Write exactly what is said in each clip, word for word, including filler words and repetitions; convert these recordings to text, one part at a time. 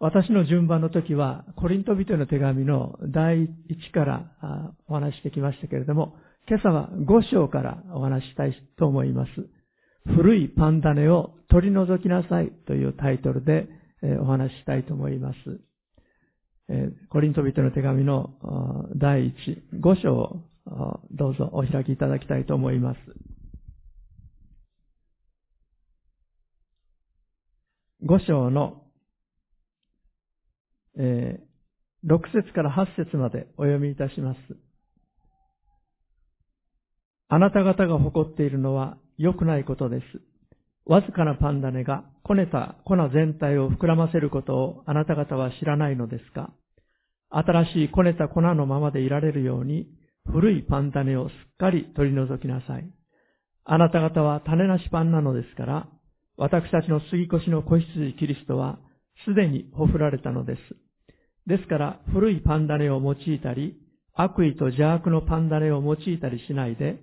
私の順番の時は、コリント人への手紙のだいいちからお話してきましたけれども、今朝はご章からお話したいと思います。古いパン種を取り除きなさいというタイトルでお話したいと思います。コリント人への手紙のだいいち、ご章をどうぞお開きいただきたいと思います。ご章のえー、ろく節からはち節までお読みいたします。あなた方が誇っているのは良くないことです。わずかなパン種がこねた粉全体を膨らませることをあなた方は知らないのですか。新しいこねた粉のままでいられるように、古いパン種をすっかり取り除きなさい。あなた方は種なしパンなのですから、私たちの杉越の子羊キリストはすでにほふられたのです。ですから、古いパン種を用いたり、悪意と邪悪のパン種を用いたりしないで、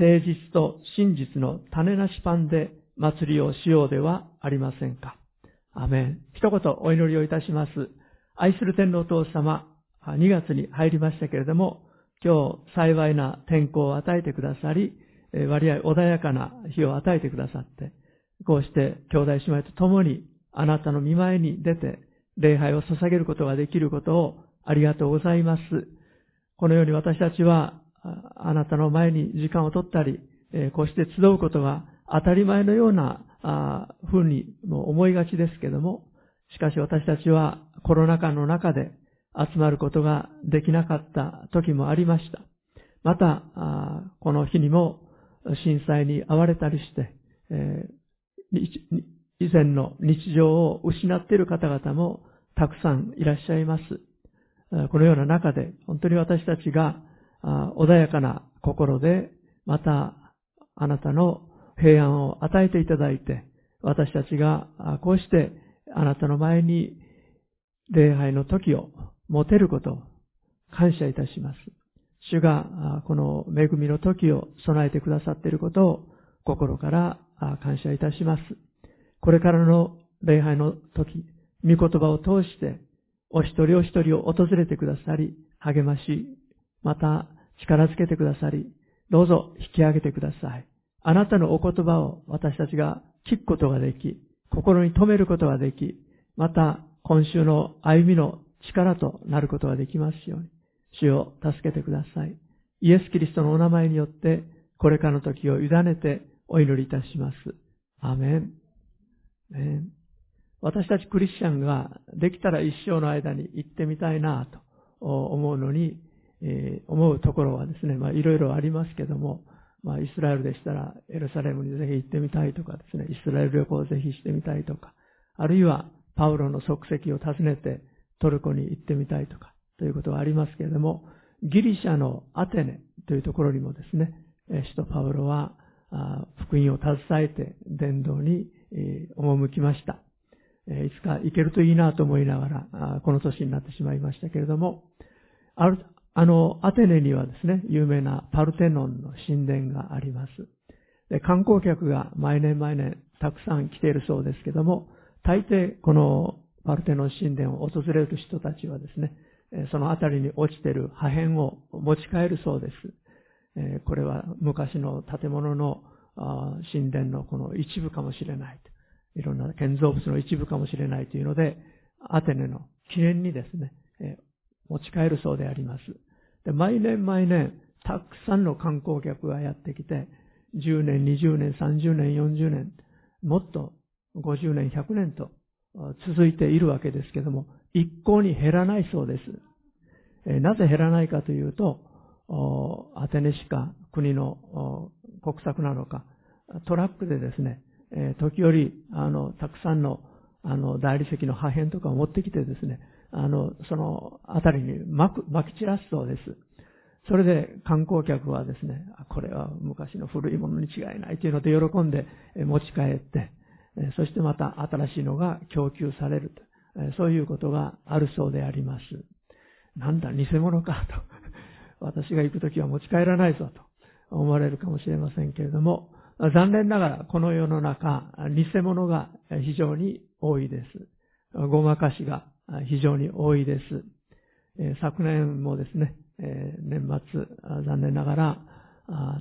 誠実と真実の種なしパンで祭りをしようではありませんか。アメン。一言お祈りをいたします。愛する天皇お父様、にがつに入りましたけれども、今日幸いな天候を与えてくださり、割合穏やかな日を与えてくださって、こうして兄弟姉妹と共にあなたの御前に出て、礼拝を捧げることができることをありがとうございます。このように私たちはあなたの前に時間を取ったり、こうして集うことが当たり前のようなふうにも思いがちですけども、しかし私たちはコロナ禍の中で集まることができなかった時もありました。またこの日にも震災に遭われたりして、以前の日常を失っている方々もたくさんいらっしゃいます。このような中で本当に私たちが穏やかな心で、またあなたの平安を与えていただいて、私たちがこうしてあなたの前に礼拝の時を持てることを感謝いたします。主がこの恵みの時を備えてくださっていることを心から感謝いたします。これからの礼拝の時、御言葉を通して、お一人お一人を訪れてくださり、励まし、また力づけてくださり、どうぞ引き上げてください。あなたのお言葉を私たちが聞くことができ、心に留めることができ、また今週の歩みの力となることができますように、主を助けてください。イエス・キリストのお名前によって、これからの時を委ねてお祈りいたします。アーメン。私たちクリスチャンができたら一生の間に行ってみたいなと思うのに、思うところはですね、まあいろいろありますけども、まあイスラエルでしたらエルサレムにぜひ行ってみたいとかですね、イスラエル旅行をぜひしてみたいとか、あるいはパウロの足跡を訪ねてトルコに行ってみたいとかということはありますけれども、ギリシャのアテネというところにもですね、使徒パウロは福音を携えて伝道に赴きました。いつか行けるといいなと思いながら、この年になってしまいましたけれども、ある、あの、アテネにはですね、有名なパルテノンの神殿があります。で、観光客が毎年毎年たくさん来ているそうですけども、大抵このパルテノン神殿を訪れる人たちはですね、その辺りに落ちている破片を持ち帰るそうです。これは昔の建物の神殿のこの一部かもしれない。いろんな建造物の一部かもしれないというので、アテネの記念にですね、えー、持ち帰るそうであります。で、毎年毎年、たくさんの観光客がやってきて、じゅうねん、にじゅうねん、さんじゅうねん、よんじゅうねん、もっとごじゅうねん、ひゃくねんと続いているわけですけども、一向に減らないそうです。えー、なぜ減らないかというと、アテネしか国の国策なのか、トラックでですね、えー、時折あのたくさんのあの大理石の破片とかを持ってきてですね、あのその辺りにまくまき散らすそうです。それで観光客はですね、これは昔の古いものに違いないというので喜んで持ち帰って、そしてまた新しいのが供給されると、そういうことがあるそうであります。なんだ偽物かと、私が行くときは持ち帰らないぞと思われるかもしれませんけれども、残念ながらこの世の中、偽物が非常に多いです。ごまかしが非常に多いです。昨年もですね、年末、残念ながら、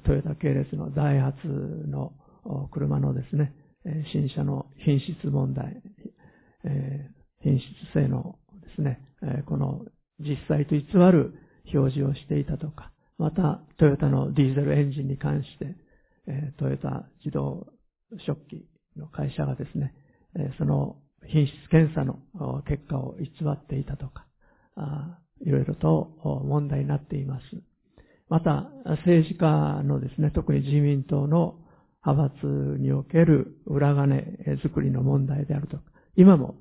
トヨタ系列のダイハツの車のですね、新車の品質問題、品質性能ですね、この実際と偽る表示をしていたとか、またトヨタのディーゼルエンジンに関して、トヨタ自動食器の会社がですね、その品質検査の結果を偽っていたとか、いろいろと問題になっています。また、政治家のですね、特に自民党の派閥における裏金作りの問題であるとか、今も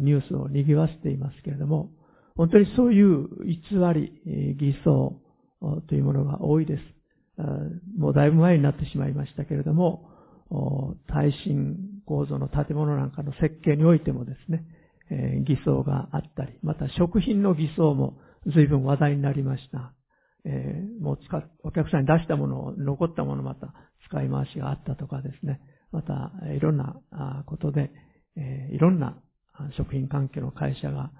ニュースを賑わせていますけれども、本当にそういう偽り、偽装というものが多いです。もうだいぶ前になってしまいましたけれども、耐震構造の建物なんかの設計においてもですね、偽装があったり、また食品の偽装も随分話題になりました。えー、もう使っ、お客さんに出したものを、残ったものまた使い回しがあったとかですね、またいろんなことで、えー、いろんな食品関係の会社が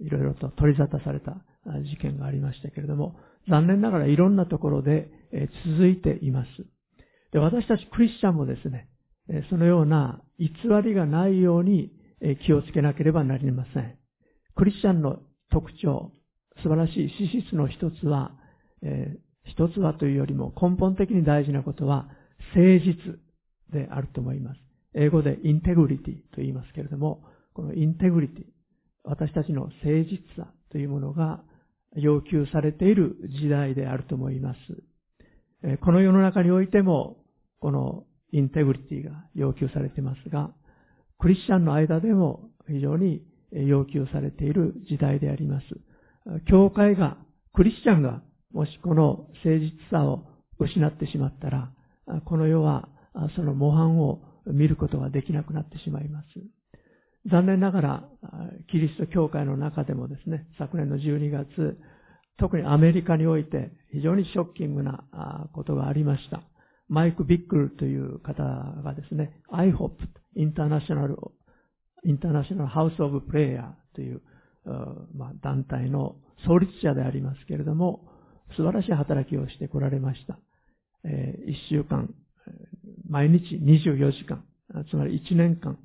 いろいろと取り沙汰された事件がありましたけれども、残念ながらいろんなところで、えー、続いています。で、私たちクリスチャンもですね、そのような偽りがないように気をつけなければなりません。クリスチャンの特徴、素晴らしい資質の一つは、えー、一つはというよりも根本的に大事なことは、誠実であると思います。英語でインテグリティと言いますけれども、このインテグリティ、私たちの誠実さというものが要求されている時代であると思います。えー、この世の中においても、このインテグリティが要求されていますが、クリスチャンの間でも非常に要求されている時代であります。教会が、クリスチャンが、もしこの誠実さを失ってしまったら、この世はその模範を見ることができなくなってしまいます。残念ながら、キリスト教会の中でもですね、昨年のじゅうにがつ、特にアメリカにおいて非常にショッキングなことがありました。マイク・ビックルという方がですね、アイホップ、インターナショナル、インターナショナルハウス・オブ・プレイヤーという、まあ、団体の創立者でありますけれども、素晴らしい働きをしてこられました。えー、いっしゅうかん、毎日にじゅうよじかん、つまりいちねんかん、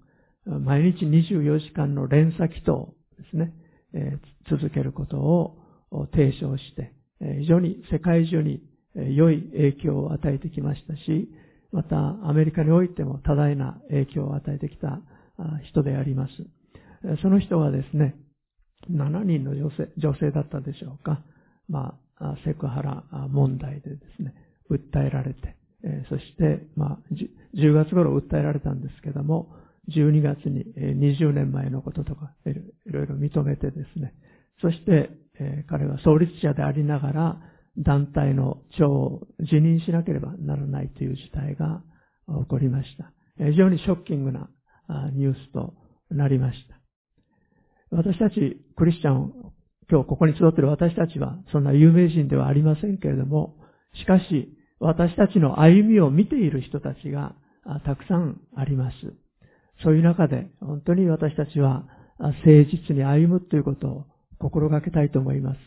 毎日にじゅうよじかんの連鎖祈祷ですね、えー、続けることを提唱して、非常に世界中に良い影響を与えてきましたし、またアメリカにおいても多大な影響を与えてきた人であります。その人はですね、しちにんの女性、女性だったでしょうか。まあ、セクハラ問題でですね、訴えられて、そして、まあ、じゅうがつ頃訴えられたんですけども、じゅうにがつににじゅうねんまえのこととか、いろいろ認めてですね、そして、彼は創立者でありながら、団体の長を辞任しなければならないという事態が起こりました。非常にショッキングなニュースとなりました。私たちクリスチャン、今日ここに集っている私たちはそんな有名人ではありませんけれども、しかし私たちの歩みを見ている人たちがたくさんあります。そういう中で本当に私たちは誠実に歩むということを心がけたいと思います。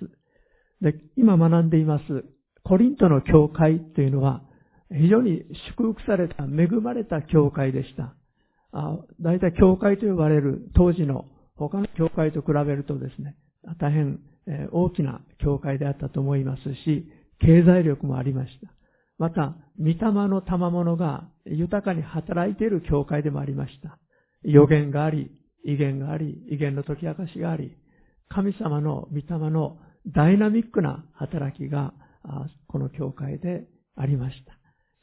で、今学んでいますコリントの教会というのは非常に祝福された、恵まれた教会でした。あ、だいたい教会と呼ばれる当時の他の教会と比べるとですね、大変大きな教会であったと思いますし、経済力もありました。また、御霊の賜物が豊かに働いている教会でもありました。予言があり、異言があり、異言の解き明かしがあり、神様の御霊のダイナミックな働きがこの教会でありました。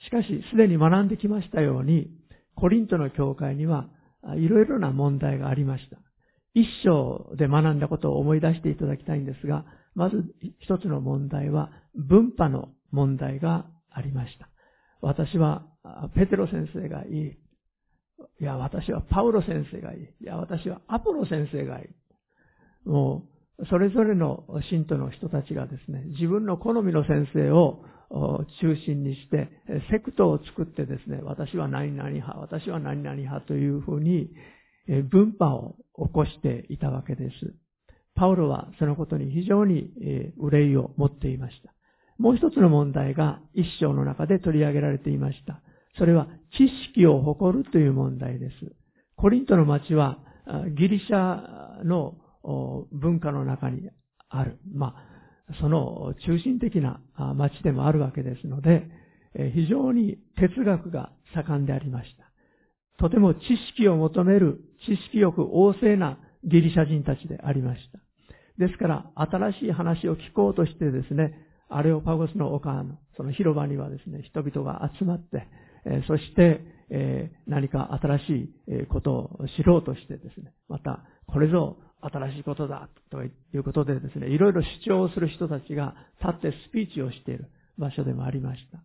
しかし、すでに学んできましたように、コリントの教会にはいろいろな問題がありました。一章で学んだことを思い出していただきたいんですが、まず一つの問題は分派の問題がありました。私はペテロ先生がいい。いや、私はパウロ先生がいい。いや、私はアポロ先生がいい。もう、それぞれの信徒の人たちがですね、自分の好みの先生を中心にして、セクトを作ってですね、私は何々派、私は何々派というふうに、分派を起こしていたわけです。パウロはそのことに非常に憂いを持っていました。もう一つの問題が一章の中で取り上げられていました。それは知識を誇るという問題です。コリントの町はギリシャの文化の中にある、まあ、その中心的な町でもあるわけですので、非常に哲学が盛んでありました。とても知識を求める、知識欲旺盛なギリシャ人たちでありました。ですから、新しい話を聞こうとしてですね、アレオパゴスの丘のその広場にはですね、人々が集まって、そして何か新しいことを知ろうとしてですね、またこれぞ新しいことだということでですね、いろいろ主張をする人たちが立ってスピーチをしている場所でもありました。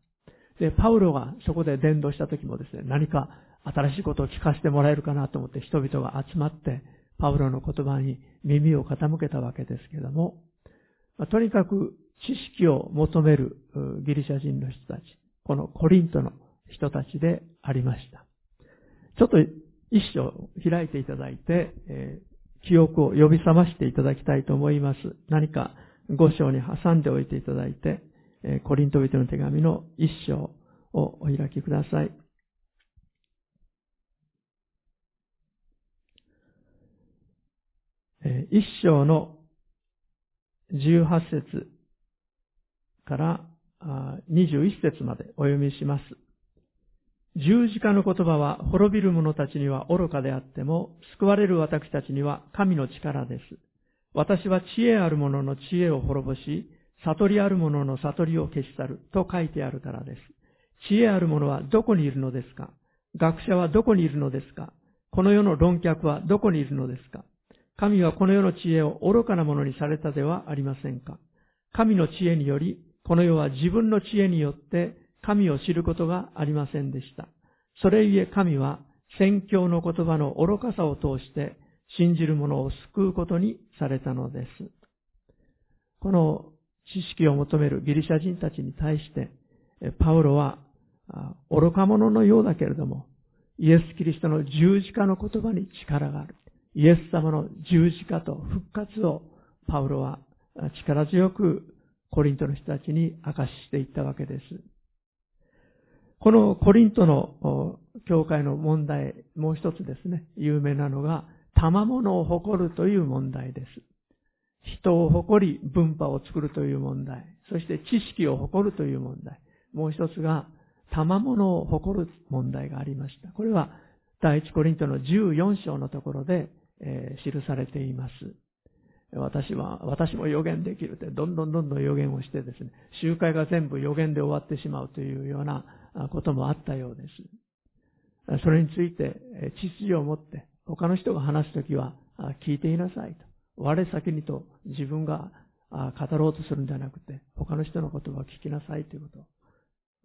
で、パウロがそこで伝道した時もですね、何か新しいことを聞かせてもらえるかなと思って人々が集まって、パウロの言葉に耳を傾けたわけですけれども、とにかく知識を求めるギリシャ人の人たち、このコリントの人たちでありました。ちょっと一章開いていただいて、えー、記憶を呼び覚ましていただきたいと思います。何かご章に挟んでおいていただいて、えー、コリント人の手紙の一章をお開きください。えー、一章のじゅうはち節からにじゅういち節までお読みします。十字架の言葉は滅びる者たちには愚かであっても、救われる私たちには神の力です。私は知恵ある者の知恵を滅ぼし、悟りある者の悟りを消し去ると書いてあるからです。知恵ある者はどこにいるのですか？学者はどこにいるのですか？この世の論客はどこにいるのですか？神はこの世の知恵を愚かなものにされたではありませんか？神の知恵により、この世は自分の知恵によって、神を知ることがありませんでした。それゆえ神は宣教の言葉の愚かさを通して信じる者を救うことにされたのです。この知識を求めるギリシャ人たちに対してパウロは愚か者のようだけれどもイエス・キリストの十字架の言葉に力がある。イエス様の十字架と復活をパウロは力強くコリントの人たちに明かししていったわけです。このコリントの教会の問題、もう一つですね、有名なのが、賜物を誇るという問題です。人を誇り、文化を作るという問題、そして知識を誇るという問題、もう一つが、賜物を誇る問題がありました。これは、第一コリントのじゅうよん章のところで、えー、記されています。私は、私も予言できるって、どんどんどんどん予言をしてですね、集会が全部予言で終わってしまうというようなこともあったようです。それについて、秩序を持って、他の人が話すときは、聞いていなさいと。我先にと自分が語ろうとするんじゃなくて、他の人の言葉を聞きなさいというこ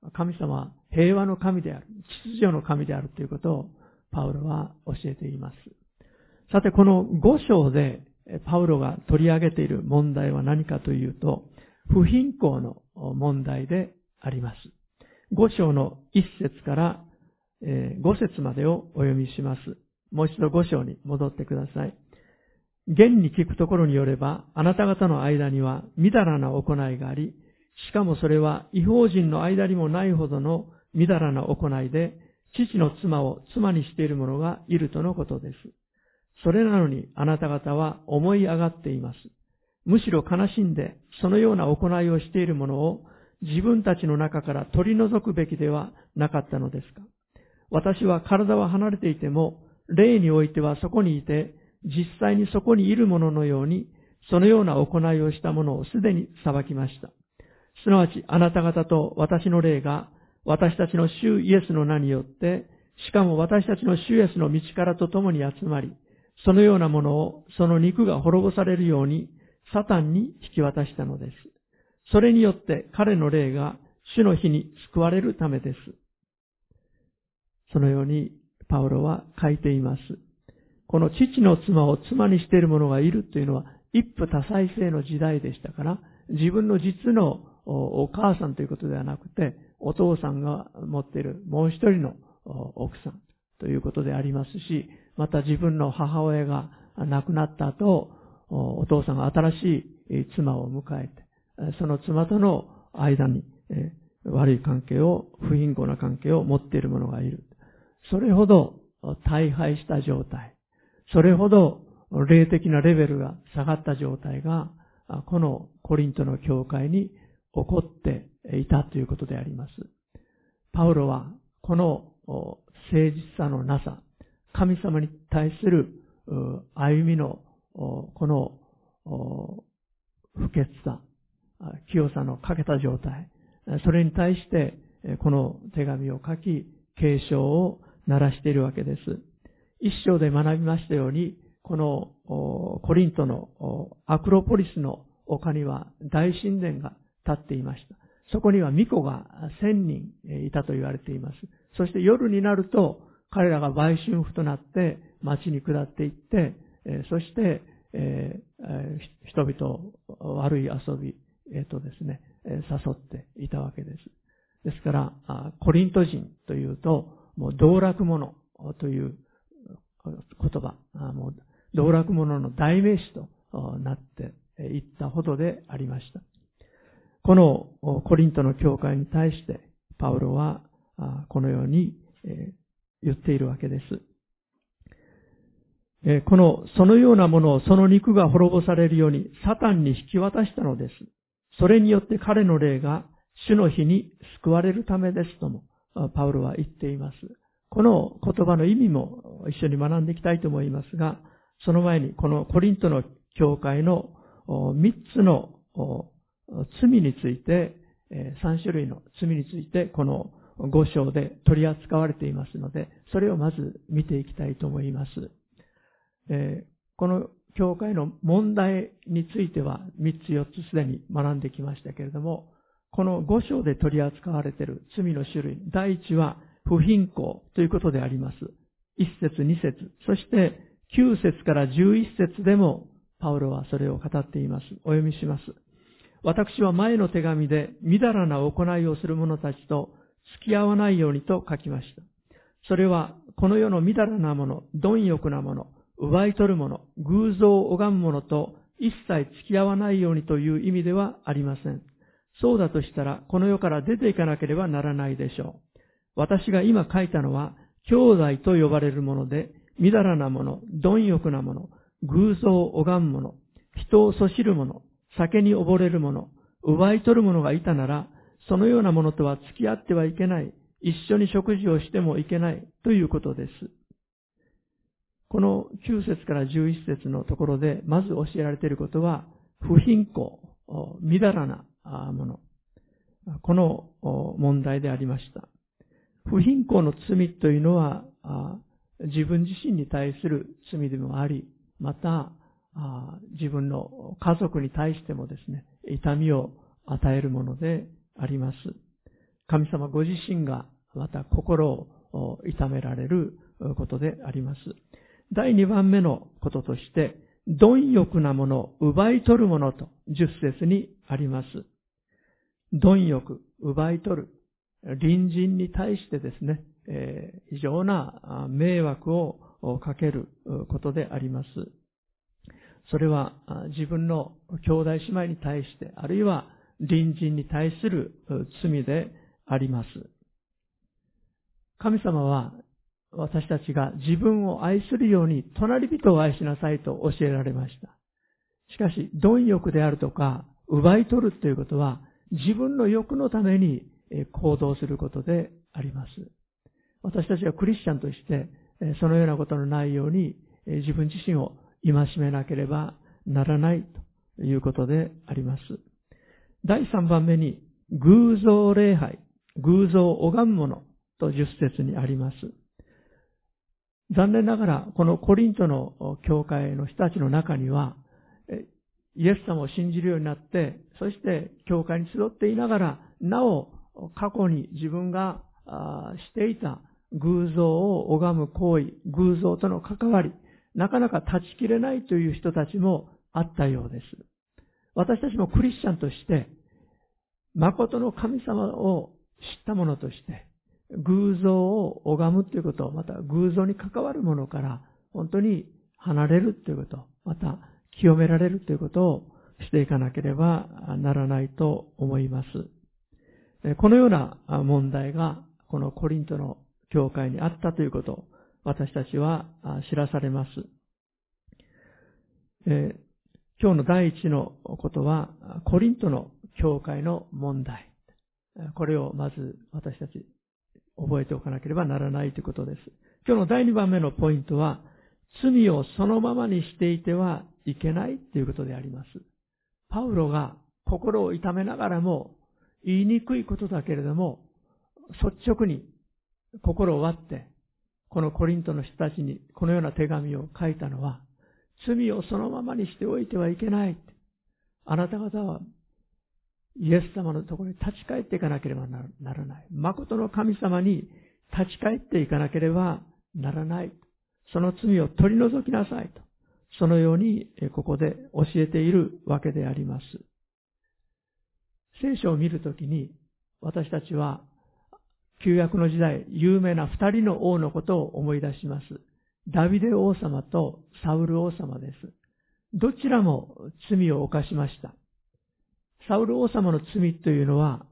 と。神様は平和の神である、秩序の神であるということを、パウロは教えています。さて、このご章で、パウロが取り上げている問題は何かというと、不貧困の問題であります。ご章のいち節からご節までをお読みします。もう一度ご章に戻ってください。現に聞くところによれば、あなた方の間にはみだらな行いがあり、しかもそれは異邦人の間にもないほどのみだらな行いで、父の妻を妻にしている者がいるとのことです。それなのにあなた方は思い上がっています。むしろ悲しんでそのような行いをしている者を自分たちの中から取り除くべきではなかったのですか。私は体は離れていても、霊においてはそこにいて、実際にそこにいる者のように、そのような行いをした者をすでに裁きました。すなわちあなた方と私の霊が、私たちの主イエスの名によって、しかも私たちの主イエスの道からと共に集まり、そのようなものをその肉が滅ぼされるようにサタンに引き渡したのです。それによって彼の霊が主の日に救われるためです。そのようにパウロは書いています。この父の妻を妻にしている者がいるというのは一夫多妻制の時代でしたから、自分の実のお母さんということではなくて、お父さんが持っているもう一人の奥さんということでありますし、また自分の母親が亡くなった後、お父さんが新しい妻を迎えて、その妻との間に悪い関係を、不貧困な関係を持っている者がいる。それほど大敗した状態、それほど霊的なレベルが下がった状態が、このコリントの教会に起こっていたということであります。パウロはこの誠実さのなさ、神様に対する歩みのこの不潔さ、清さの欠けた状態、それに対してこの手紙を書き、警鐘を鳴らしているわけです。一章で学びましたように、このコリントのアクロポリスの丘には大神殿が立っていました。そこには巫女が千人いたと言われています。そして夜になると彼らが売春婦となって町に下っていって、そして人々を悪い遊びへとですね、誘っていたわけです。ですから、コリント人というと、もう道楽者という言葉、もう道楽者の代名詞となっていったほどでありました。このコリントの教会に対して、パウロはこのように言っているわけです。この、そのようなものをその肉が滅ぼされるように、サタンに引き渡したのです。それによって彼の霊が主の日に救われるためですとも、パウロは言っています。この言葉の意味も一緒に学んでいきたいと思いますが、その前にこのコリントの教会のみっつの罪について、さん種類の罪についてこのご章で取り扱われていますので、それをまず見ていきたいと思います。この教会の問題についてはみっつよっつすでに学んできましたけれども、このご章で取り扱われている罪の種類、だいいちは不貧困ということであります。いっ節、に節、そしてきゅう節からじゅういち節でもパウロはそれを語っています。お読みします。私は前の手紙でみだらな行いをする者たちと付き合わないようにと書きました。それはこの世のみだらなもの、貪欲なもの、奪い取るもの、偶像を拝むものと一切付き合わないようにという意味ではありません。そうだとしたら、この世から出ていかなければならないでしょう。私が今書いたのは、兄弟と呼ばれるもので、みだらなもの、貪欲なもの、偶像を拝むもの、人をそしるもの、酒に溺れるもの、奪い取るものがいたなら、そのようなものとは付き合ってはいけない、一緒に食事をしてもいけない、ということです。このきゅう節からじゅういち節のところで、まず教えられていることは、不貧困、みだらな、もの。この問題でありました。不貧困の罪というのは、自分自身に対する罪でもあり、また、自分の家族に対してもですね、痛みを与えるものであります。神様ご自身がまた心を痛められることであります。だいにばんめのこととして、貪欲なもの、奪い取るものと、じゅっ節にあります。貪欲、奪い取る。隣人に対してですね、えー、非常な迷惑をかけることであります。それは自分の兄弟姉妹に対して、あるいは隣人に対する罪であります。神様は私たちが自分を愛するように隣人を愛しなさいと教えられました。しかし、貪欲であるとか、奪い取るということは、自分の欲のために行動することであります。私たちはクリスチャンとして、そのようなことのないように、自分自身を戒めなければならないということであります。だいさんばんめに、偶像礼拝、偶像を拝むものとじゅっ節にあります。残念ながら、このコリントの教会の人たちの中には、イエス様を信じるようになって、そして教会に集っていながら、なお過去に自分がしていた偶像を拝む行為、偶像との関わり、なかなか断ち切れないという人たちもあったようです。私たちもクリスチャンとして、誠の神様を知った者として、偶像を拝むということを、また偶像に関わるものから本当に離れるということ、また清められるということをしていかなければならないと思います。このような問題がこのコリントの教会にあったということを私たちは知らされます。えー、今日の第一のことはコリントの教会の問題。これをまず私たち覚えておかなければならないということです。今日の第二番目のポイントは罪をそのままにしていてはいけないということであります。パウロが心を痛めながらも言いにくいことだけれども率直に心を割ってこのコリントの人たちにこのような手紙を書いたのは罪をそのままにしておいてはいけない。あなた方はイエス様のところに立ち返っていかなければならない。誠の神様に立ち返っていかなければならない。その罪を取り除きなさいと、そのようにここで教えているわけであります。聖書を見るときに私たちは旧約の時代、有名な二人の王のことを思い出します。ダビデ王様とサウル王様です。どちらも罪を犯しました。サウル王様の罪というのは、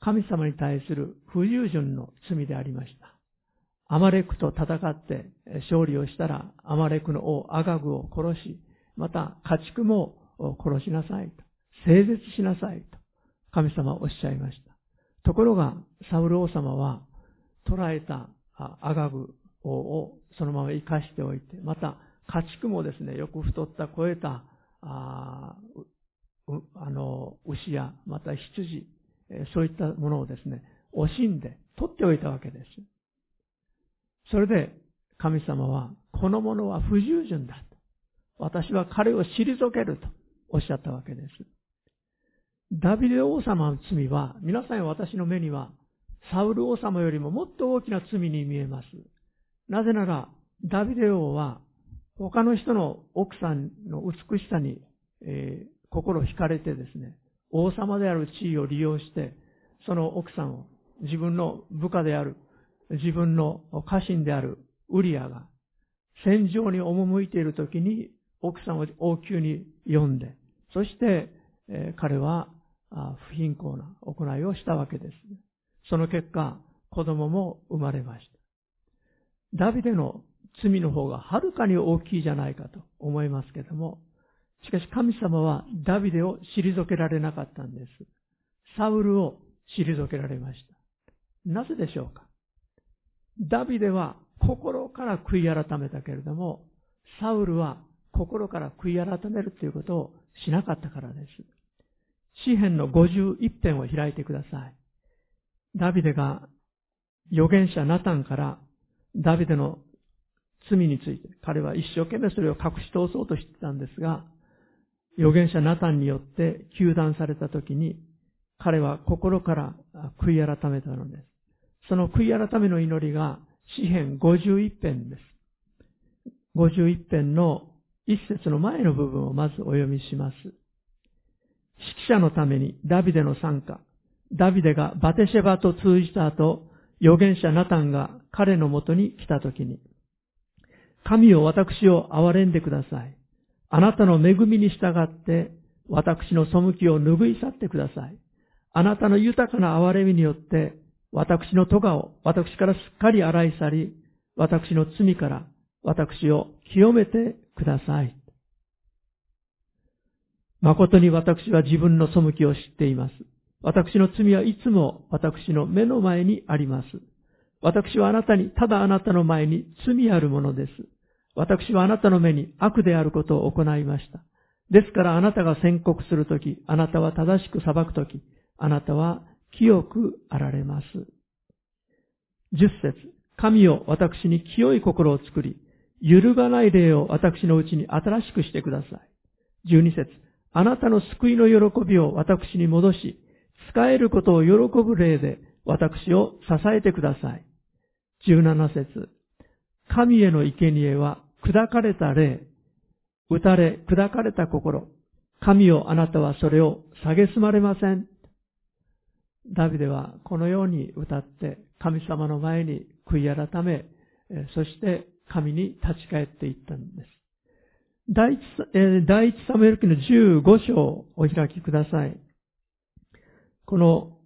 神様に対する不従順の罪でありました。アマレクと戦って勝利をしたら、アマレクの王アガグを殺し、また家畜も殺しなさいと、整絶しなさいと、神様はおっしゃいました。ところが、サウル王様は、捕らえたアガグ王をそのまま生かしておいて、また家畜もですね、よく太った、肥えた、ああの牛やまた羊、そういったものをですね、惜しんで取っておいたわけです。それで神様は、この者は不従順だと。私は彼を退けるとおっしゃったわけです。ダビデ王様の罪は、皆さん私の目には、サウル王様よりももっと大きな罪に見えます。なぜなら、ダビデ王は、他の人の奥さんの美しさに、えー心惹かれてですね、王様である地位を利用して、その奥さんを自分の部下である、自分の家臣であるウリアが、戦場に赴いているときに、奥さんを王宮に呼んで、そして、えー、彼は不貧困な行いをしたわけです。その結果、子供も生まれました。ダビデの罪の方がはるかに大きいじゃないかと思いますけれども、しかし神様はダビデを退けられなかったんです。サウルを退けられました。なぜでしょうか。ダビデは心から悔い改めたけれども、サウルは心から悔い改めるということをしなかったからです。詩篇のごじゅういっぺんを開いてください。ダビデが預言者ナタンからダビデの罪について、彼は一生懸命それを隠し通そうとしてたんですが、預言者ナタンによって糾弾されたときに、彼は心から悔い改めたのです。その悔い改めの祈りが、詩篇ごじゅういっぺんです。ごじゅういっぺんの一節の前の部分をまずお読みします。指揮者のためにダビデの賛歌。ダビデがバテシェバと通じた後、預言者ナタンが彼のもとに来たときに、神よ私を憐れんでください。あなたの恵みに従って、私の背きを拭い去ってください。あなたの豊かな憐れみによって、私の咎を私からすっかり洗い去り、私の罪から私を清めてください。誠に私は自分の背きを知っています。私の罪はいつも私の目の前にあります。私はあなたに、ただあなたの前に罪あるものです。私はあなたの目に悪であることを行いました。ですからあなたが宣告するとき、あなたは正しく裁くとき、あなたは清くあられます。十節、神を私に清い心を作り、揺るがない霊を私のうちに新しくしてください。十二節、あなたの救いの喜びを私に戻し、仕えることを喜ぶ霊で私を支えてください。十七節、神への生贄は砕かれた霊、打たれ砕かれた心、神よあなたはそれを蔑まれません。ダビデはこのように歌って神様の前に悔い改め、そして神に立ち返っていったんです。第一、えー、第一サムエル記のじゅうご章をお開きください。この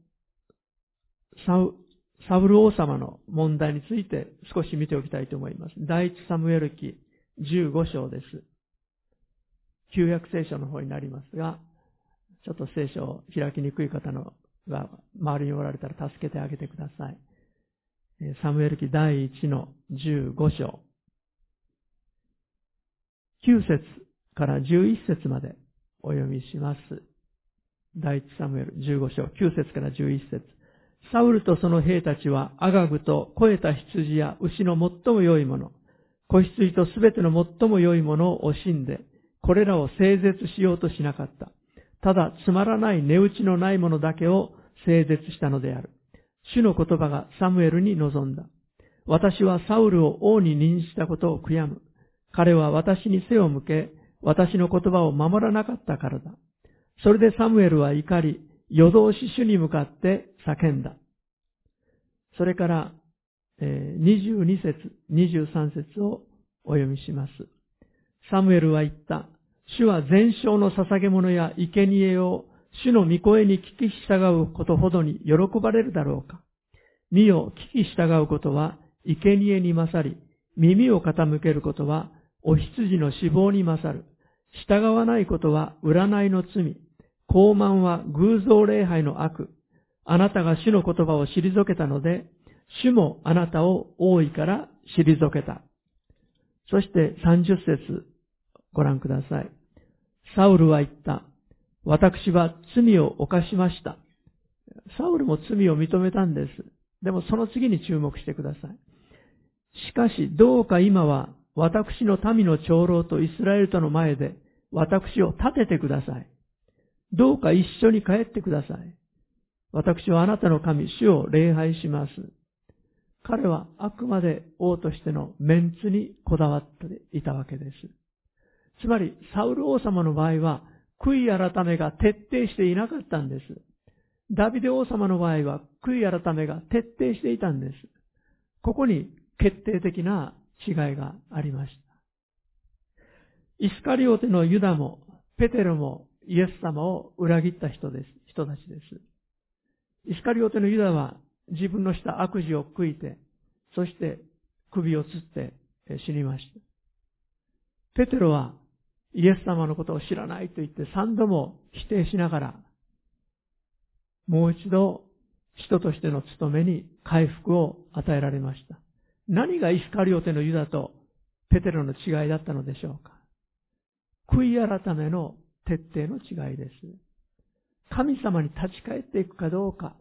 サウ、サウル王様の問題について少し見ておきたいと思います。第一サムエル記じゅうご章です。旧約聖書の方になりますが、ちょっと聖書を開きにくい方のが周りにおられたら助けてあげてください。サムエル記第一のじゅうご章。きゅう節からじゅういち節までお読みします。第一サムエルじゅうご章、きゅう節からじゅういち節。サウルとその兵たちはアガグと肥えた羊や牛の最も良いもの、子羊とすべての最も良いものを惜しんで、これらを整絶しようとしなかった。ただつまらない値打ちのないものだけを整絶したのである。主の言葉がサムエルに臨んだ。私はサウルを王に任したことを悔やむ。彼は私に背を向け、私の言葉を守らなかったからだ。それでサムエルは怒り、夜通し主に向かって叫んだ。それから、にじゅうに節、にじゅうさん節をお読みします。サムエルは言った。主は全焼の捧げ物や生贄を主の御声に聞き従うことほどに喜ばれるだろうか。身を聞き従うことは生贄に勝り、耳を傾けることはお羊の死亡に勝る。従わないことは占いの罪、傲慢は偶像礼拝の悪。あなたが主の言葉を退けたので、主もあなたを王位から退けた。そしてさんじゅう節ご覧ください。サウルは言った。私は罪を犯しました。サウルも罪を認めたんです。でもその次に注目してください。しかしどうか今は私の民の長老とイスラエルとの前で私を立ててください。どうか一緒に帰ってください。私はあなたの神、主を礼拝します。彼はあくまで王としてのメンツにこだわっていたわけです。つまりサウル王様の場合は悔い改めが徹底していなかったんです。ダビデ王様の場合は悔い改めが徹底していたんです。ここに決定的な違いがありました。イスカリオテのユダもペテロもイエス様を裏切った人です、人たちです。イスカリオテのユダは自分のした悪事を悔いて、そして首を吊って死にました。ペテロはイエス様のことを知らないと言って三度も否定しながら、もう一度人としての務めに回復を与えられました。何がイスカリオテのユダとペテロの違いだったのでしょうか。悔い改めの徹底の違いです。神様に立ち返っていくかどうか、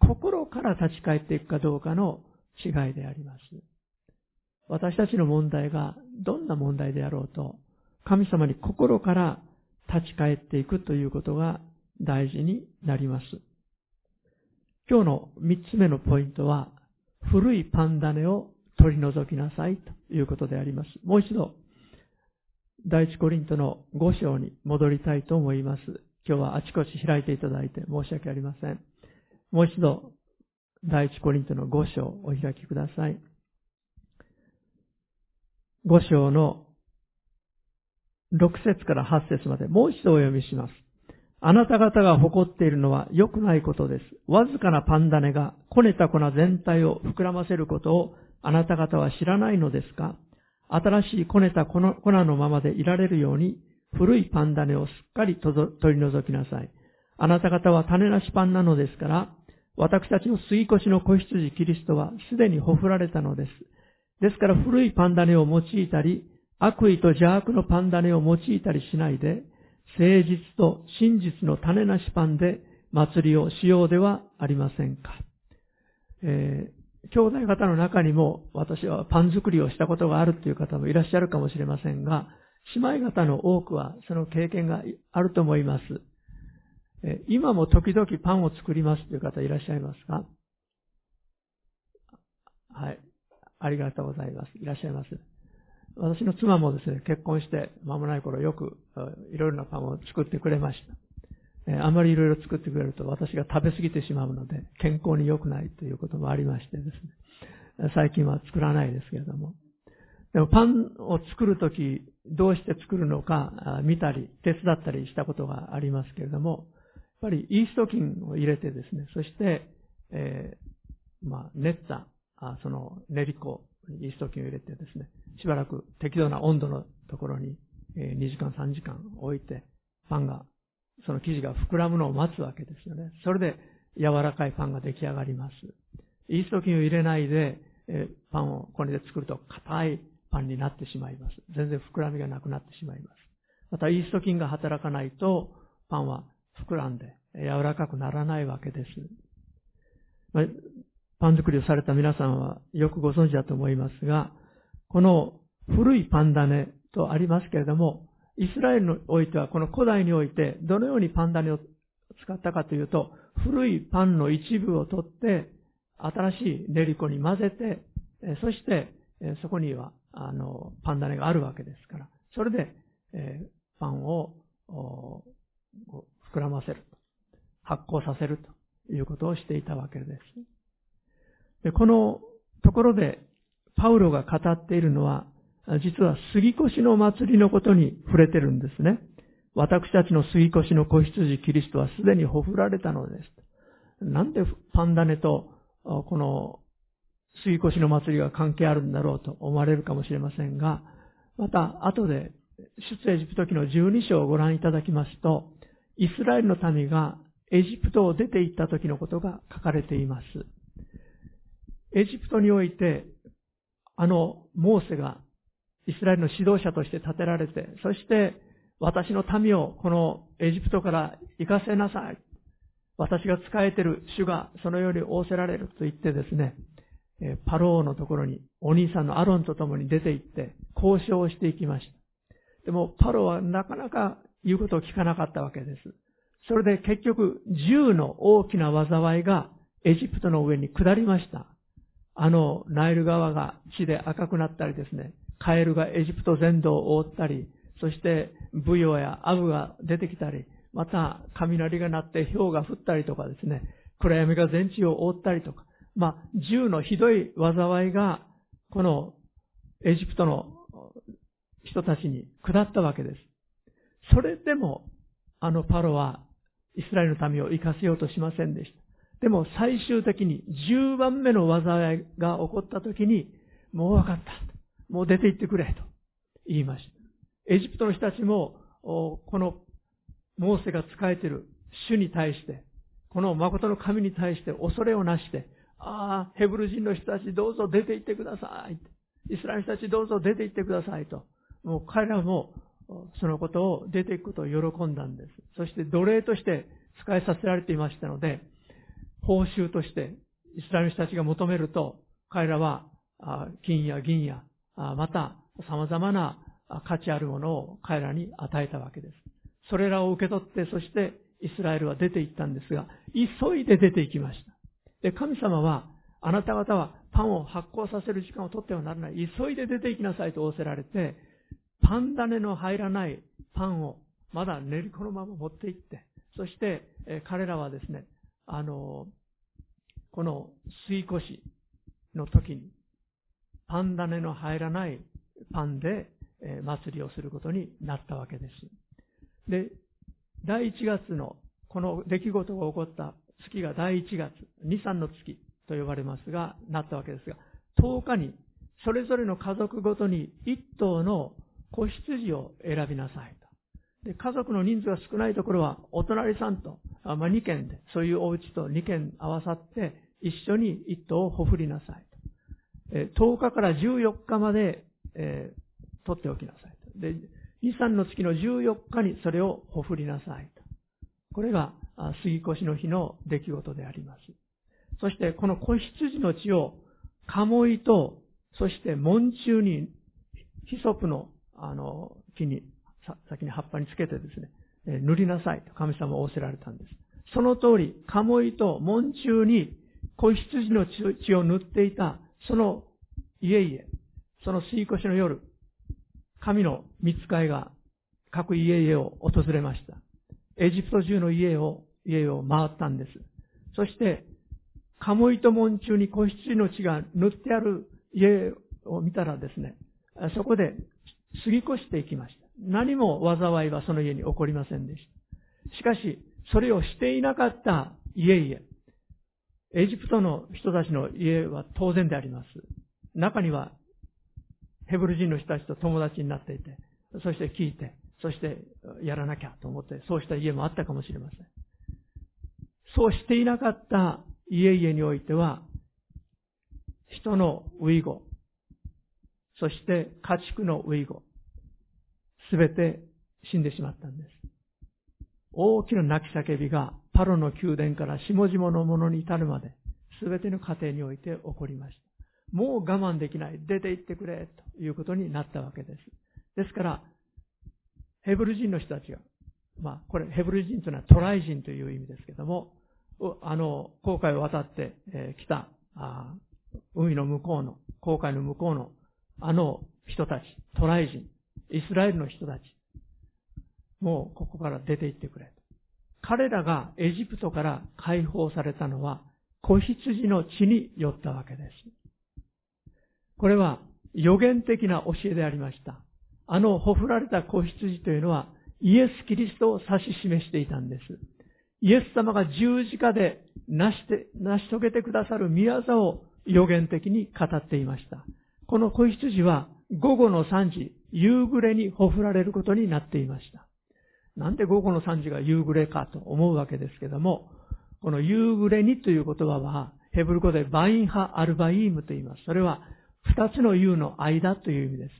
心から立ち返っていくかどうかの違いであります。私たちの問題がどんな問題であろうと、神様に心から立ち返っていくということが大事になります。今日の三つ目のポイントは、古いパン種を取り除きなさいということであります。もう一度、第一コリントのご章に戻りたいと思います。今日はあちこち開いていただいて申し訳ありません。もう一度、第一コリントのご章をお開きください。ご章のろく節からはち節までもう一度お読みします。あなた方が誇っているのは良くないことです。わずかなパン種がこねた粉全体を膨らませることをあなた方は知らないのですか。新しいこねた粉のままでいられるように古いパン種をすっかり取り除きなさい。あなた方は種なしパンなのですから、私たちの杉越の子羊キリストはすでにほふられたのです。ですから古いパン種を用いたり、悪意と邪悪のパン種を用いたりしないで、誠実と真実の種なしパンで祭りをしようではありませんか。えー、兄弟方の中にも私はパン作りをしたことがあるという方もいらっしゃるかもしれませんが、姉妹方の多くはその経験があると思います。えー、今も時々パンを作りますという方いらっしゃいますか。はい。ありがとうございます。いらっしゃいます。私の妻もですね、結婚して間もない頃よくいろいろなパンを作ってくれました。えー、あまりいろいろ作ってくれると私が食べ過ぎてしまうので健康に良くないということもありましてですね、最近は作らないですけれども。でもパンを作るとき、どうして作るのか見たり、手伝ったりしたことがありますけれども、やっぱりイースト菌を入れてですね、そして、えー、まあ、練った、あその練り粉、イースト菌を入れてですね、しばらく適度な温度のところに、えー、にじかんさんじかん置いて、パンが、その生地が膨らむのを待つわけですよね。それで柔らかいパンが出来上がります。イースト菌を入れないで、えー、パンをこれで作ると硬いパンになってしまいます。全然膨らみがなくなってしまいます。またイースト菌が働かないとパンは膨らんで柔らかくならないわけです。まあ、パン作りをされた皆さんはよくご存知だと思いますが、この古いパン種とありますけれども、イスラエルにおいてはこの古代においてどのようにパン種を使ったかというと、古いパンの一部を取って新しい練り粉に混ぜて、そしてそこにはあのパン種があるわけですから、それで、えー、パンを膨らませる、発酵させるということをしていたわけです。で、このところでパウロが語っているのは、実は杉越の祭りのことに触れてるんですね。私たちの杉越の子羊キリストはすでにほふられたのです。なんでパン種とこの杉越の祭りが関係あるんだろうと思われるかもしれませんが、また後で出エジプト記のじゅうにしょうをご覧いただきますと、イスラエルの民がエジプトを出て行った時のことが書かれています。エジプトにおいて、あのモーセがイスラエルの指導者として立てられて、そして私の民をこのエジプトから行かせなさい。私が仕えている主がそのように仰せられると言ってですね、パローのところにお兄さんのアロンと共に出て行って交渉をしていきました。でもパローはなかなか言うことを聞かなかったわけです。それで結局じゅうの大きな災いがエジプトの上に下りました。あのナイル川が血で赤くなったりですね、カエルがエジプト全土を覆ったり、そしてブヨやアブが出てきたり、また雷が鳴って雹が降ったりとかですね、暗闇が全地を覆ったりとか、まあ、じゅうのひどい災いがこのエジプトの人たちに下ったわけです。それでもあのパロはイスラエルの民を生かせようとしませんでした。でも最終的にじゅうばんめの災いが起こった時に、もう分かった、もう出て行ってくれと言いました。エジプトの人たちもこのモーセが仕えている主に対して、この誠の神に対して恐れをなして、ああヘブル人の人たちどうぞ出て行ってください、イスラエル人たちどうぞ出て行ってくださいと、もう彼らもそのことを出ていくことを喜んだんです。そして奴隷として使いさせられていましたので、報酬としてイスラエル人たちが求めると、彼らは金や銀やまた様々な価値あるものを彼らに与えたわけです。それらを受け取って、そしてイスラエルは出て行ったんですが、急いで出て行きました。で、神様はあなた方はパンを発酵させる時間を取ってはならない、急いで出て行きなさいと仰せられて、パン種の入らないパンをまだ練り粉のまま持って行って、そして彼らはですね、あの、この水越しの時にパン種の入らないパンで祭りをすることになったわけです。で、だいいちがつのこの出来事が起こった月がだいいちがつ、に、さんの月と呼ばれますが、なったわけですが、とおかにそれぞれの家族ごとにいっとうの子羊を選びなさいと。で、家族の人数が少ないところはお隣さんと、あ、まあ、にけんで、そういうお家とにけん合わさって一緒に一頭をほふりなさいと。え、とおかからじゅうよっかまで、えー、取っておきなさいと。で、に、さんの月のじゅうよっかにそれをほふりなさいと。これが杉越の日の出来事であります。そしてこの子羊の血を鴨居と、そして門中にヒソプのあの木に、先に葉っぱにつけてですね、え塗りなさいと神様は仰せられたんです。その通り、鴨居と門中に子羊の血を塗っていたその家々、その吸い越しの夜、神の御使いが各家々を訪れました。エジプト中の家を、家を回ったんです。そして、鴨居と門中に子羊の血が塗ってある家を見たらですね、そこで過ぎ越していきました。何も災いはその家に起こりませんでした。しかし、それをしていなかった家々、エジプトの人たちの家は当然であります。中にはヘブル人の人たちと友達になっていて、そして聞いて、そしてやらなきゃと思って、そうした家もあったかもしれません。そうしていなかった家々においては、人のウイゴ、そして家畜のウイゴ、すべて死んでしまったんです。大きな泣き叫びがパロの宮殿から下々の者に至るまで、すべての家庭において起こりました。もう我慢できない、出て行ってくれということになったわけです。ですから、ヘブル人の人たちが、まあこれヘブル人というのはトライ人という意味ですけども、あの紅海を渡ってきた海の向こうの、紅海の向こうのあの人たち、トライ人、イスラエルの人たち、もうここから出て行ってくれ。彼らがエジプトから解放されたのは、子羊の血によったわけです。これは予言的な教えでありました。あのほふられた子羊というのは、イエス・キリストを指し示していたんです。イエス様が十字架で成して、成し遂げてくださる御業を予言的に語っていました。この子羊は午後のさんじ、夕暮れにほふられることになっていました。なんで午後のさんじが夕暮れかと思うわけですけども、この夕暮れにという言葉は、ヘブル語でバインハ・アルバイームと言います。それは二つの夕の間という意味です。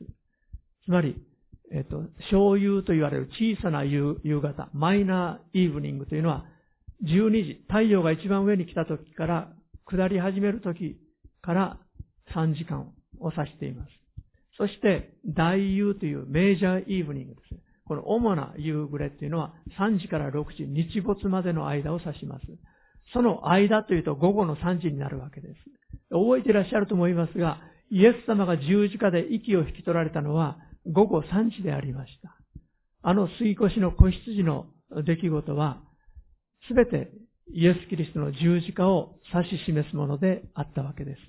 つまり、えっと、小夕と言われる小さな 夕, 夕方、マイナーイーブニングというのは、じゅうにじ、太陽が一番上に来た時から、下り始める時からさんじかんを指しています。そして、大夕というメジャーイーブニングですね。この主な夕暮れというのは、さんじからろくじ、日没までの間を指します。その間というと午後のさんじになるわけです。覚えていらっしゃると思いますが、イエス様が十字架で息を引き取られたのは、午後さんじでありました。あの過ぎ越しの子羊の出来事は、すべてイエス・キリストの十字架を指し示すものであったわけです。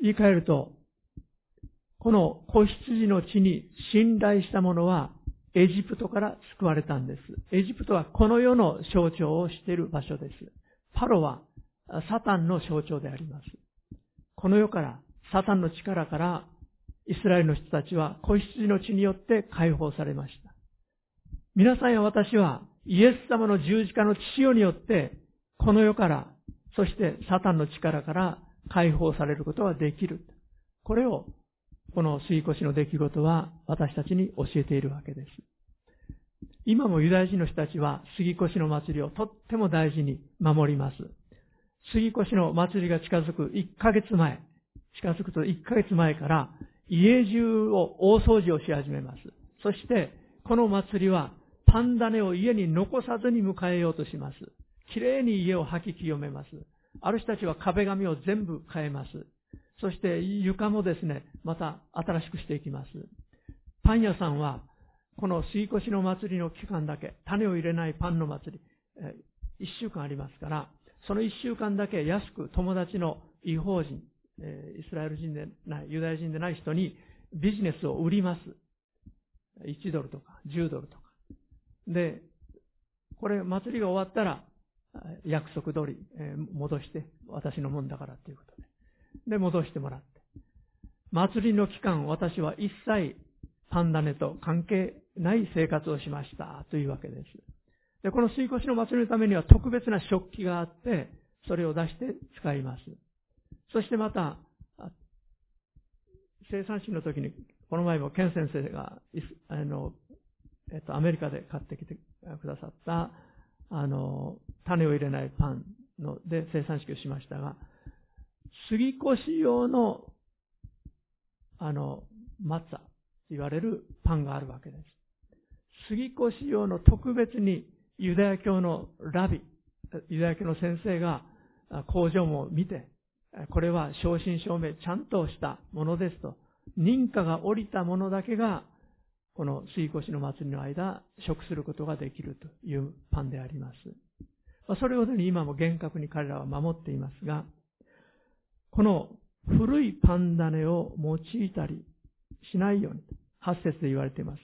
言い換えると、この子羊の血に信頼した者は、エジプトから救われたんです。エジプトはこの世の象徴をしている場所です。パロはサタンの象徴であります。この世から、サタンの力から、イスラエルの人たちは子羊の血によって解放されました。皆さんや私はイエス様の十字架の血潮によってこの世から、そしてサタンの力から解放されることができる。これをこの過ぎ越しの出来事は私たちに教えているわけです。今もユダヤ人の人たちは過ぎ越しの祭りをとっても大事に守ります。過ぎ越しの祭りが近づくいっかげつまえ、近づくといっかげつまえから家中を大掃除をし始めます。そして、この祭りはパン種を家に残さずに迎えようとします。きれいに家を掃き清めます。ある人たちは壁紙を全部変えます。そして床もですね、また新しくしていきます。パン屋さんは、この過ぎ越しの祭りの期間だけ、種を入れないパンの祭り、いっしゅうかんありますから、そのいっしゅうかんだけ安く友達の異邦人、イスラエル人でない、ユダヤ人でない人にビジネスを売ります。いちドルとかじゅうドルとか。で、これ祭りが終わったら約束通り戻して、私のもんだからということで。で、戻してもらって。祭りの期間、私は一切パン種と関係ない生活をしましたというわけです。で、この過ぎ越しの祭りのためには特別な食器があって、それを出して使います。そしてまた、生産式の時に、この前もケン先生が、あの、えっと、アメリカで買ってきてくださった、あの、種を入れないパンので生産式をしましたが、過ぎ越し用の、あの、マッツァと言われるパンがあるわけです。過ぎ越し用の特別にユダヤ教のラビ、ユダヤ教の先生が工場も見て、これは正真正銘ちゃんとしたものですと。認可が下りたものだけが、この過ぎ越しの祭りの間、食することができるというパンであります。それほどに今も厳格に彼らは守っていますが、この古いパン種を用いたり、しないように、はち節で言われています。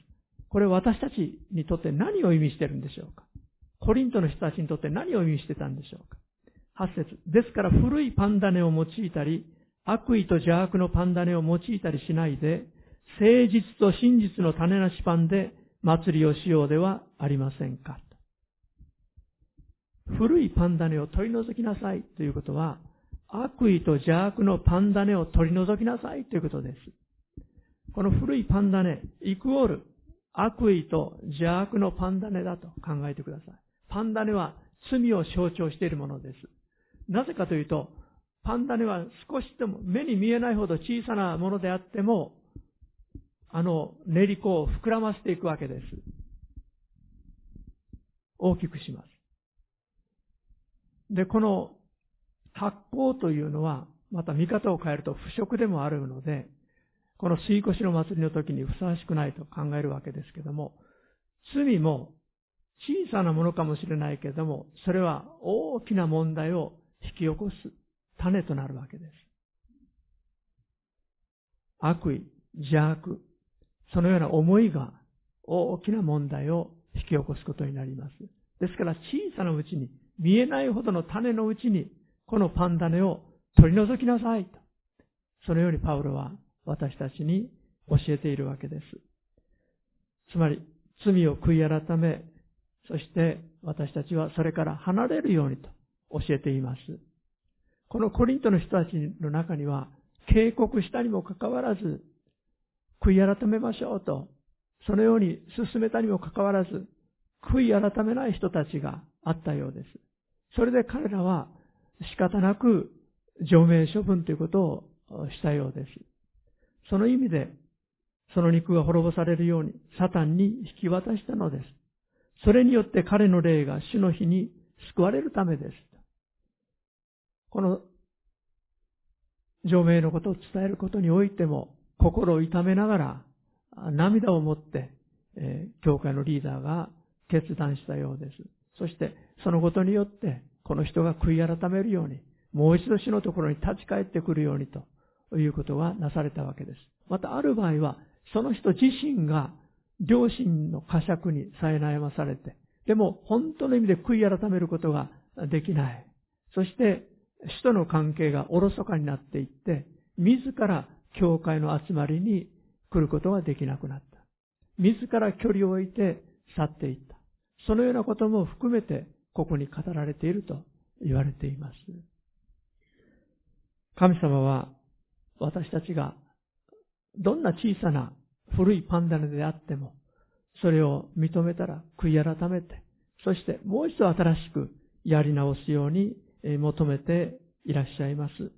これ私たちにとって何を意味しているんでしょうか。コリントの人たちにとって何を意味してたんでしょうか。はち節。ですから古いパンダネを用いたり、悪意と邪悪のパンダネを用いたりしないで、誠実と真実の種なしパンで祭りをしようではありませんか。古いパンダネを取り除きなさいということは、悪意と邪悪のパンダネを取り除きなさいということです。この古いパンダネ、イコール悪意と邪悪のパンダネだと考えてください。パンダネは罪を象徴しているものです。なぜかというと、パンダネは少しでも目に見えないほど小さなものであっても、あの練り粉を膨らませていくわけです。大きくします。で、この発酵というのは、また見方を変えると腐食でもあるので、この吸い越しの祭りの時にふさわしくないと考えるわけですけども、罪も小さなものかもしれないけれども、それは大きな問題を引き起こす種となるわけです。悪意、邪悪、そのような思いが大きな問題を引き起こすことになります。ですから小さなうちに、見えないほどの種のうちに、このパンダネを取り除きなさいと。そのようにパウロは私たちに教えているわけです。つまり、罪を悔い改め、そして私たちはそれから離れるようにと教えています。このコリントの人たちの中には、警告したにもかかわらず、悔い改めましょうと、そのように進めたにもかかわらず、悔い改めない人たちがあったようです。それで彼らは仕方なく除名処分ということをしたようです。その意味で、その肉が滅ぼされるようにサタンに引き渡したのです。それによって彼の霊が主の日に救われるためです。この除名のことを伝えることにおいても、心を痛めながら涙をもって、えー、教会のリーダーが決断したようです。そして、そのことによって、この人が悔い改めるように、もう一度主のところに立ち返ってくるようにということがなされたわけです。また、ある場合は、その人自身が良心の呵責にさえ悩まされて、でも、本当の意味で悔い改めることができない。そして、主との関係がおろそかになっていって、自ら教会の集まりに来ることができなくなった。自ら距離を置いて去っていった。そのようなことも含めて、ここに語られていると言われています。神様は、私たちが、どんな小さな古いパンダネであっても、それを認めたら悔い改めて、そしてもう一度新しくやり直すように求めていらっしゃいます。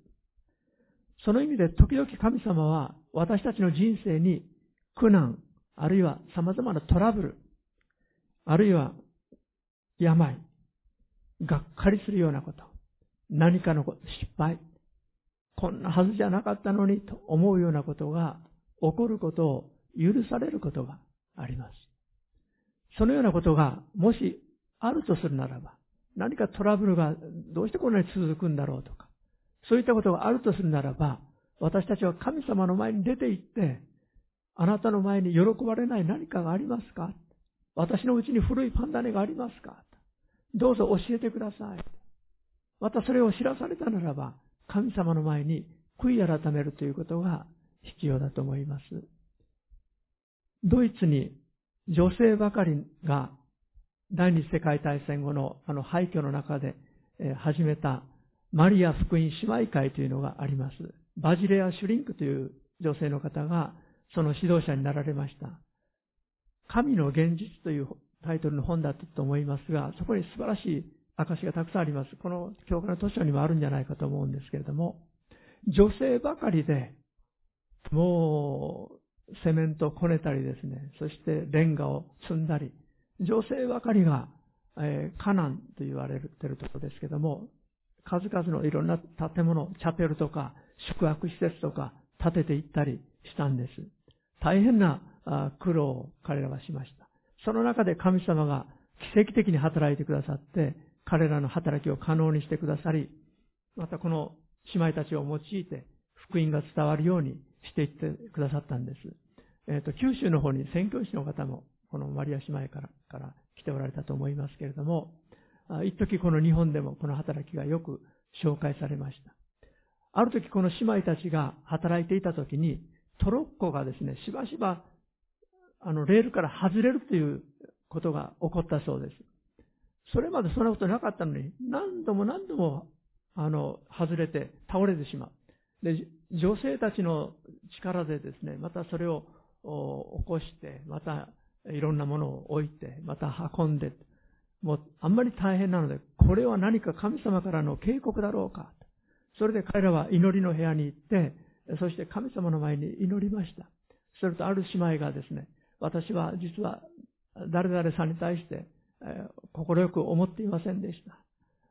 その意味で、時々神様は、私たちの人生に苦難、あるいは様々なトラブル、あるいは、病、がっかりするようなこと、何かの失敗、こんなはずじゃなかったのにと思うようなことが起こることを許されることがあります。そのようなことがもしあるとするならば、何かトラブルがどうしてこんなに続くんだろうとか、そういったことがあるとするならば、私たちは神様の前に出て行って、あなたの前に喜ばれない何かがありますか？私のうちに古いパンダネがありますか？どうぞ教えてください。またそれを知らされたならば、神様の前に悔い改めるということが必要だと思います。ドイツに女性ばかりが第二次世界大戦後のあの廃墟の中で始めたマリア福音姉妹会というのがあります。バジレア・シュリンクという女性の方がその指導者になられました。神の現実というタイトルの本だったと思いますが、そこに素晴らしい証がたくさんあります。この教会の図書にもあるんじゃないかと思うんですけれども、女性ばかりで、もうセメントをこねたりですね、そしてレンガを積んだり、女性ばかりが、えー、カナンと言われているところですけれども、数々のいろんな建物、チャペルとか宿泊施設とか建てていったりしたんです。大変な苦労を彼らはしました。その中で神様が奇跡的に働いてくださって、彼らの働きを可能にしてくださり、またこの姉妹たちを用いて福音が伝わるようにしていってくださったんです。えっと、九州の方に宣教師の方も、このマリア姉妹から、から来ておられたと思いますけれども、一時この日本でもこの働きがよく紹介されました。ある時この姉妹たちが働いていた時に、トロッコがですね、しばしば、あの、レールから外れるということが起こったそうです。それまでそんなことなかったのに、何度も何度も、あの、外れて倒れてしまう。で、女性たちの力でですね、またそれを起こして、またいろんなものを置いて、また運んで、もうあんまり大変なので、これは何か神様からの警告だろうか。それで彼らは祈りの部屋に行って、そして神様の前に祈りました。するとある姉妹がですね、私は実は誰々さんに対して、心よく思っていませんでし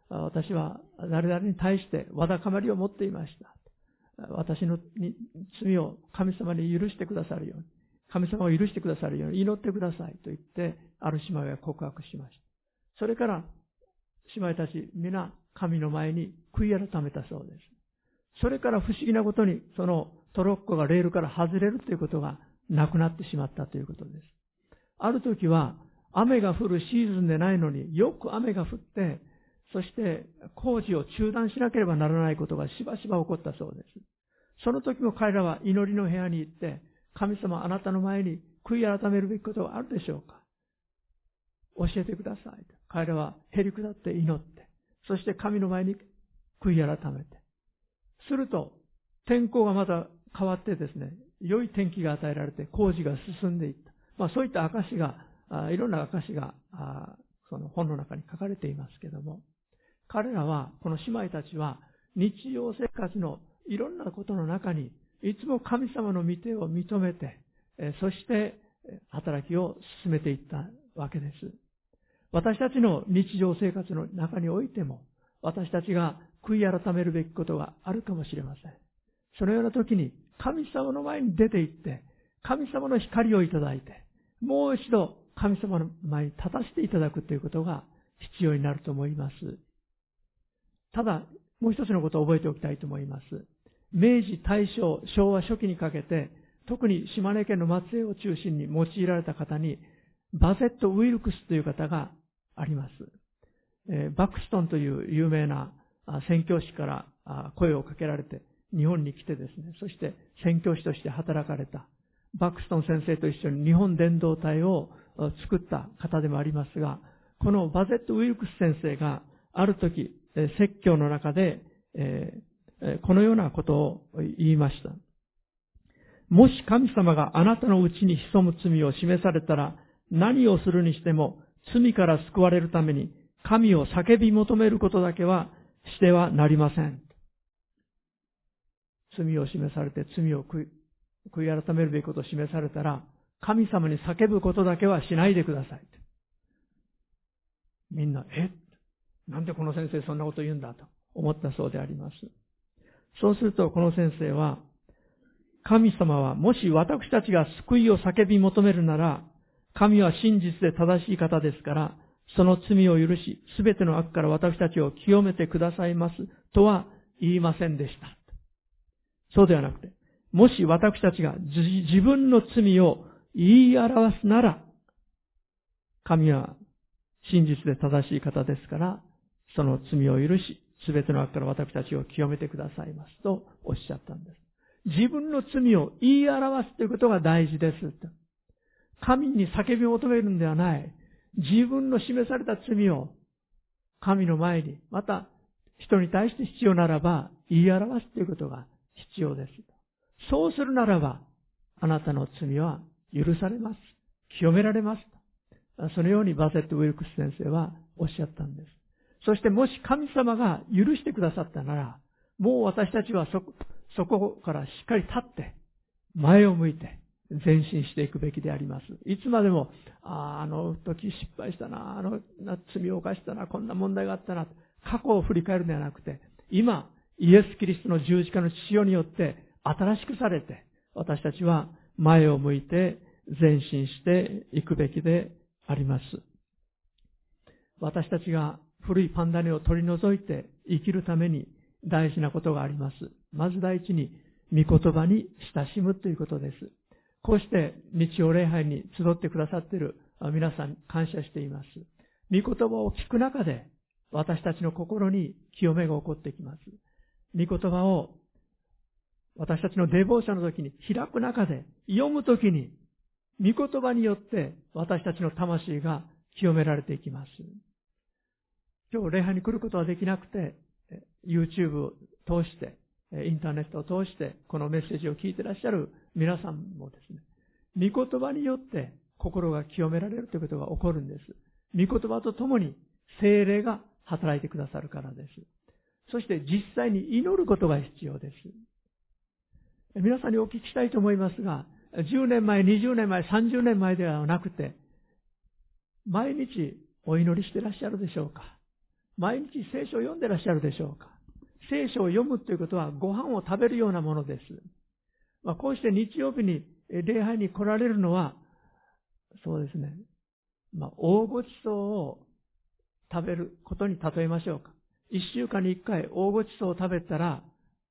た。私は誰々に対してわだかまりを持っていました。私の罪を神様に許してくださるように、神様を許してくださるように祈ってくださいと言って、ある姉妹は告白しました。それから姉妹たち皆神の前に悔い改めたそうです。それから不思議なことに、そのトロッコがレールから外れるということがなくなってしまったということです。ある時は、雨が降るシーズンでないのによく雨が降って、そして工事を中断しなければならないことがしばしば起こったそうです。その時も彼らは祈りの部屋に行って、神様あなたの前に悔い改めるべきことはあるでしょうか？教えてください。彼らはへりくだって祈って、そして神の前に悔い改めて。すると、天候がまた変わってですね、良い天気が与えられて工事が進んでいった。まあそういった証が、いろんな証が、その本の中に書かれていますけども、彼らは、この姉妹たちは、日常生活のいろんなことの中に、いつも神様の御手を認めて、そして、働きを進めていったわけです。私たちの日常生活の中においても、私たちが悔い改めるべきことがあるかもしれません。そのような時に、神様の前に出て行って、神様の光をいただいて、もう一度、神様の前に立たせていただくということが必要になると思います。ただ、もう一つのことを覚えておきたいと思います。明治、大正、昭和初期にかけて、特に島根県の松江を中心に用いられた方に、バセット・ウィルクスという方があります。えー、バクストンという有名な宣教師から声をかけられて、日本に来てですね、そして宣教師として働かれた。バクストン先生と一緒に日本伝道隊を作った方でもありますが、このバゼット・ウィルクス先生がある時、説教の中で、このようなことを言いました。もし神様があなたのうちに潜む罪を示されたら、何をするにしても罪から救われるために神を叫び求めることだけはしてはなりません。罪を示されて罪を悔い、悔い改めるべきことを示されたら、神様に叫ぶことだけはしないでください。みんな、え？なんでこの先生そんなこと言うんだと思ったそうであります。そうするとこの先生は、神様はもし私たちが救いを叫び求めるなら、神は真実で正しい方ですから、その罪を許し、すべての悪から私たちを清めてくださいますとは言いませんでした。そうではなくて、もし私たちが自分の罪を言い表すなら、神は真実で正しい方ですから、その罪を許し、すべての悪から私たちを清めてくださいますとおっしゃったんです。自分の罪を言い表すということが大事です。神に叫び求めるんではない。自分の示された罪を神の前に、また人に対して必要ならば言い表すということが必要です。そうするならば、あなたの罪は許されます。清められます。そのようにバセット・ウィルクス先生はおっしゃったんです。そしてもし神様が許してくださったなら、もう私たちはそこ、そこからしっかり立って、前を向いて、前進していくべきであります。いつまでも、ああ、あの時失敗したな、あの罪を犯したな、こんな問題があったな、過去を振り返るのではなくて、今、イエス・キリストの十字架の血潮によって新しくされて、私たちは前を向いて前進していくべきであります。私たちが古いパンダネを取り除いて生きるために大事なことがあります。まず第一に、御言葉に親しむということです。こうして日曜礼拝に集ってくださっている皆さんに感謝しています。御言葉を聞く中で私たちの心に清めが起こってきます。御言葉を私たちのデボーションの時に開く中で、読む時に御言葉によって私たちの魂が清められていきます。今日礼拝に来ることはできなくて、 YouTube を通してインターネットを通してこのメッセージを聞いてらっしゃる皆さんもですね、御言葉によって心が清められるということが起こるんです。御言葉とともに聖霊が働いてくださるからです。そして実際に祈ることが必要です。皆さんにお聞きしたいと思いますが、じゅうねんまえ、にじゅうねんまえ、さんじゅうねんまえではなくて、毎日お祈りしてらっしゃるでしょうか。毎日聖書を読んでらっしゃるでしょうか。聖書を読むということはご飯を食べるようなものです。まあ、こうして日曜日に礼拝に来られるのは、そうですね、まあ、大ごちそうを食べることに例えましょうか。いっしゅうかんにいっかい大ごちそうを食べたら、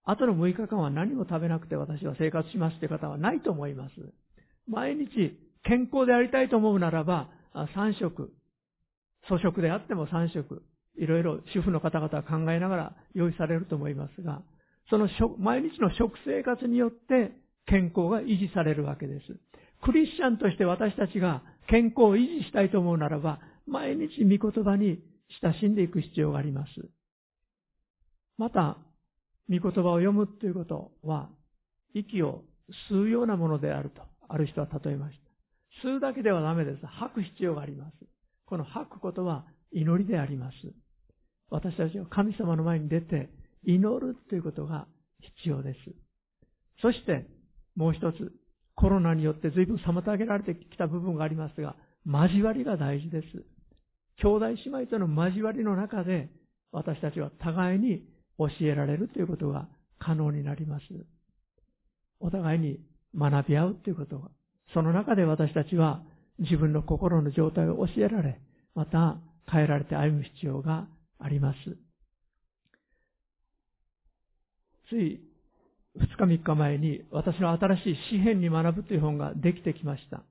あとのむいかかんは何も食べなくて私は生活しますという方はないと思います。毎日健康でありたいと思うならば、さんしょく、粗食であってもさんしょく、いろいろ主婦の方々は考えながら用意されると思いますが、その毎日の食生活によって健康が維持されるわけです。クリスチャンとして私たちが健康を維持したいと思うならば、毎日御言葉に親しんでいく必要があります。また、御言葉を読むということは、息を吸うようなものであると、ある人は例えました。吸うだけではダメです。吐く必要があります。この吐くことは祈りであります。私たちは神様の前に出て祈るということが必要です。そして、もう一つ、コロナによって随分妨げられてきた部分がありますが、交わりが大事です。兄弟姉妹との交わりの中で、私たちは互いに教えられるということが可能になります。お互いに学び合うということが、その中で私たちは自分の心の状態を教えられ、また変えられて歩む必要があります。ついふつかみっかまえに私の新しい詩編に学ぶという本ができてきました。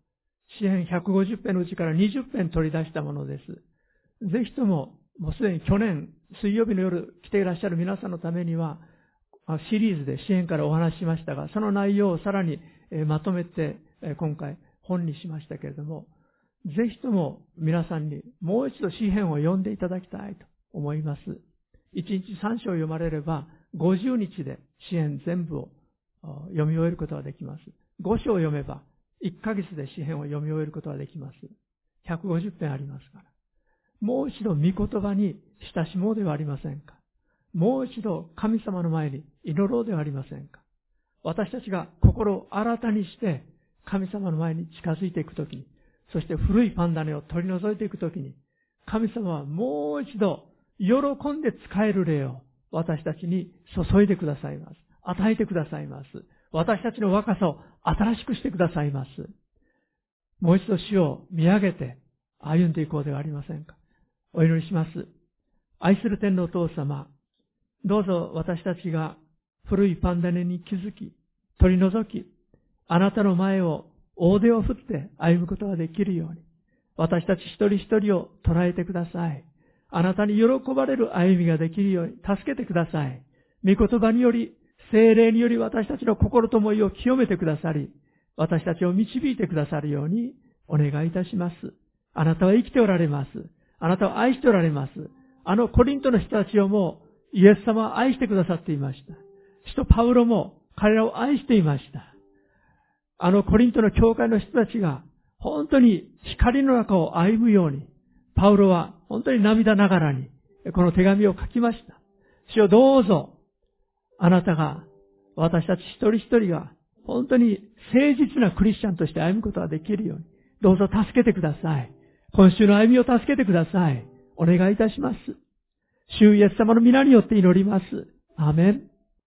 詩編ひゃくごじゅっぺんのうちからにじゅっぺん取り出したものです。ぜひとも、もうすでに去年水曜日の夜来ていらっしゃる皆さんのためにはシリーズで支援からお話ししましたが、その内容をさらにまとめて今回本にしましたけれども、ぜひとも皆さんにもう一度詩編を読んでいただきたいと思います。いちにちさんしょう読まれればごじゅうにちで詩編全部を読み終えることができます。ごしょう読めばいっかげつで詩編を読み終えることができます。ひゃくごじゅっぺんありますから、もう一度御言葉に親しもうではありませんか。もう一度神様の前に祈ろうではありませんか。私たちが心を新たにして神様の前に近づいていくときに、そして古いパンダネを取り除いていくときに、神様はもう一度喜んで使える霊を私たちに注いでくださいます。与えてくださいます。私たちの若さを新しくしてくださいます。もう一度主を見上げて歩んでいこうではありませんか。お祈りします。愛する天のお父様、どうぞ私たちが古いパンダネに気づき、取り除き、あなたの前を大手を振って歩むことができるように、私たち一人一人を捉えてください。あなたに喜ばれる歩みができるように助けてください。御言葉により、聖霊により私たちの心と思いを清めてくださり、私たちを導いてくださるようにお願いいたします。あなたは生きておられます。あなたを愛しておられます。あのコリントの人たちをもイエス様は愛してくださっていました。使徒パウロも彼らを愛していました。あのコリントの教会の人たちが本当に光の中を歩むように、パウロは本当に涙ながらにこの手紙を書きました。主よ、どうぞあなたが私たち一人一人が本当に誠実なクリスチャンとして歩むことができるように、どうぞ助けてください。今週の歩みを助けてください。お願いいたします。主イエス様の皆によって祈ります。アーメン。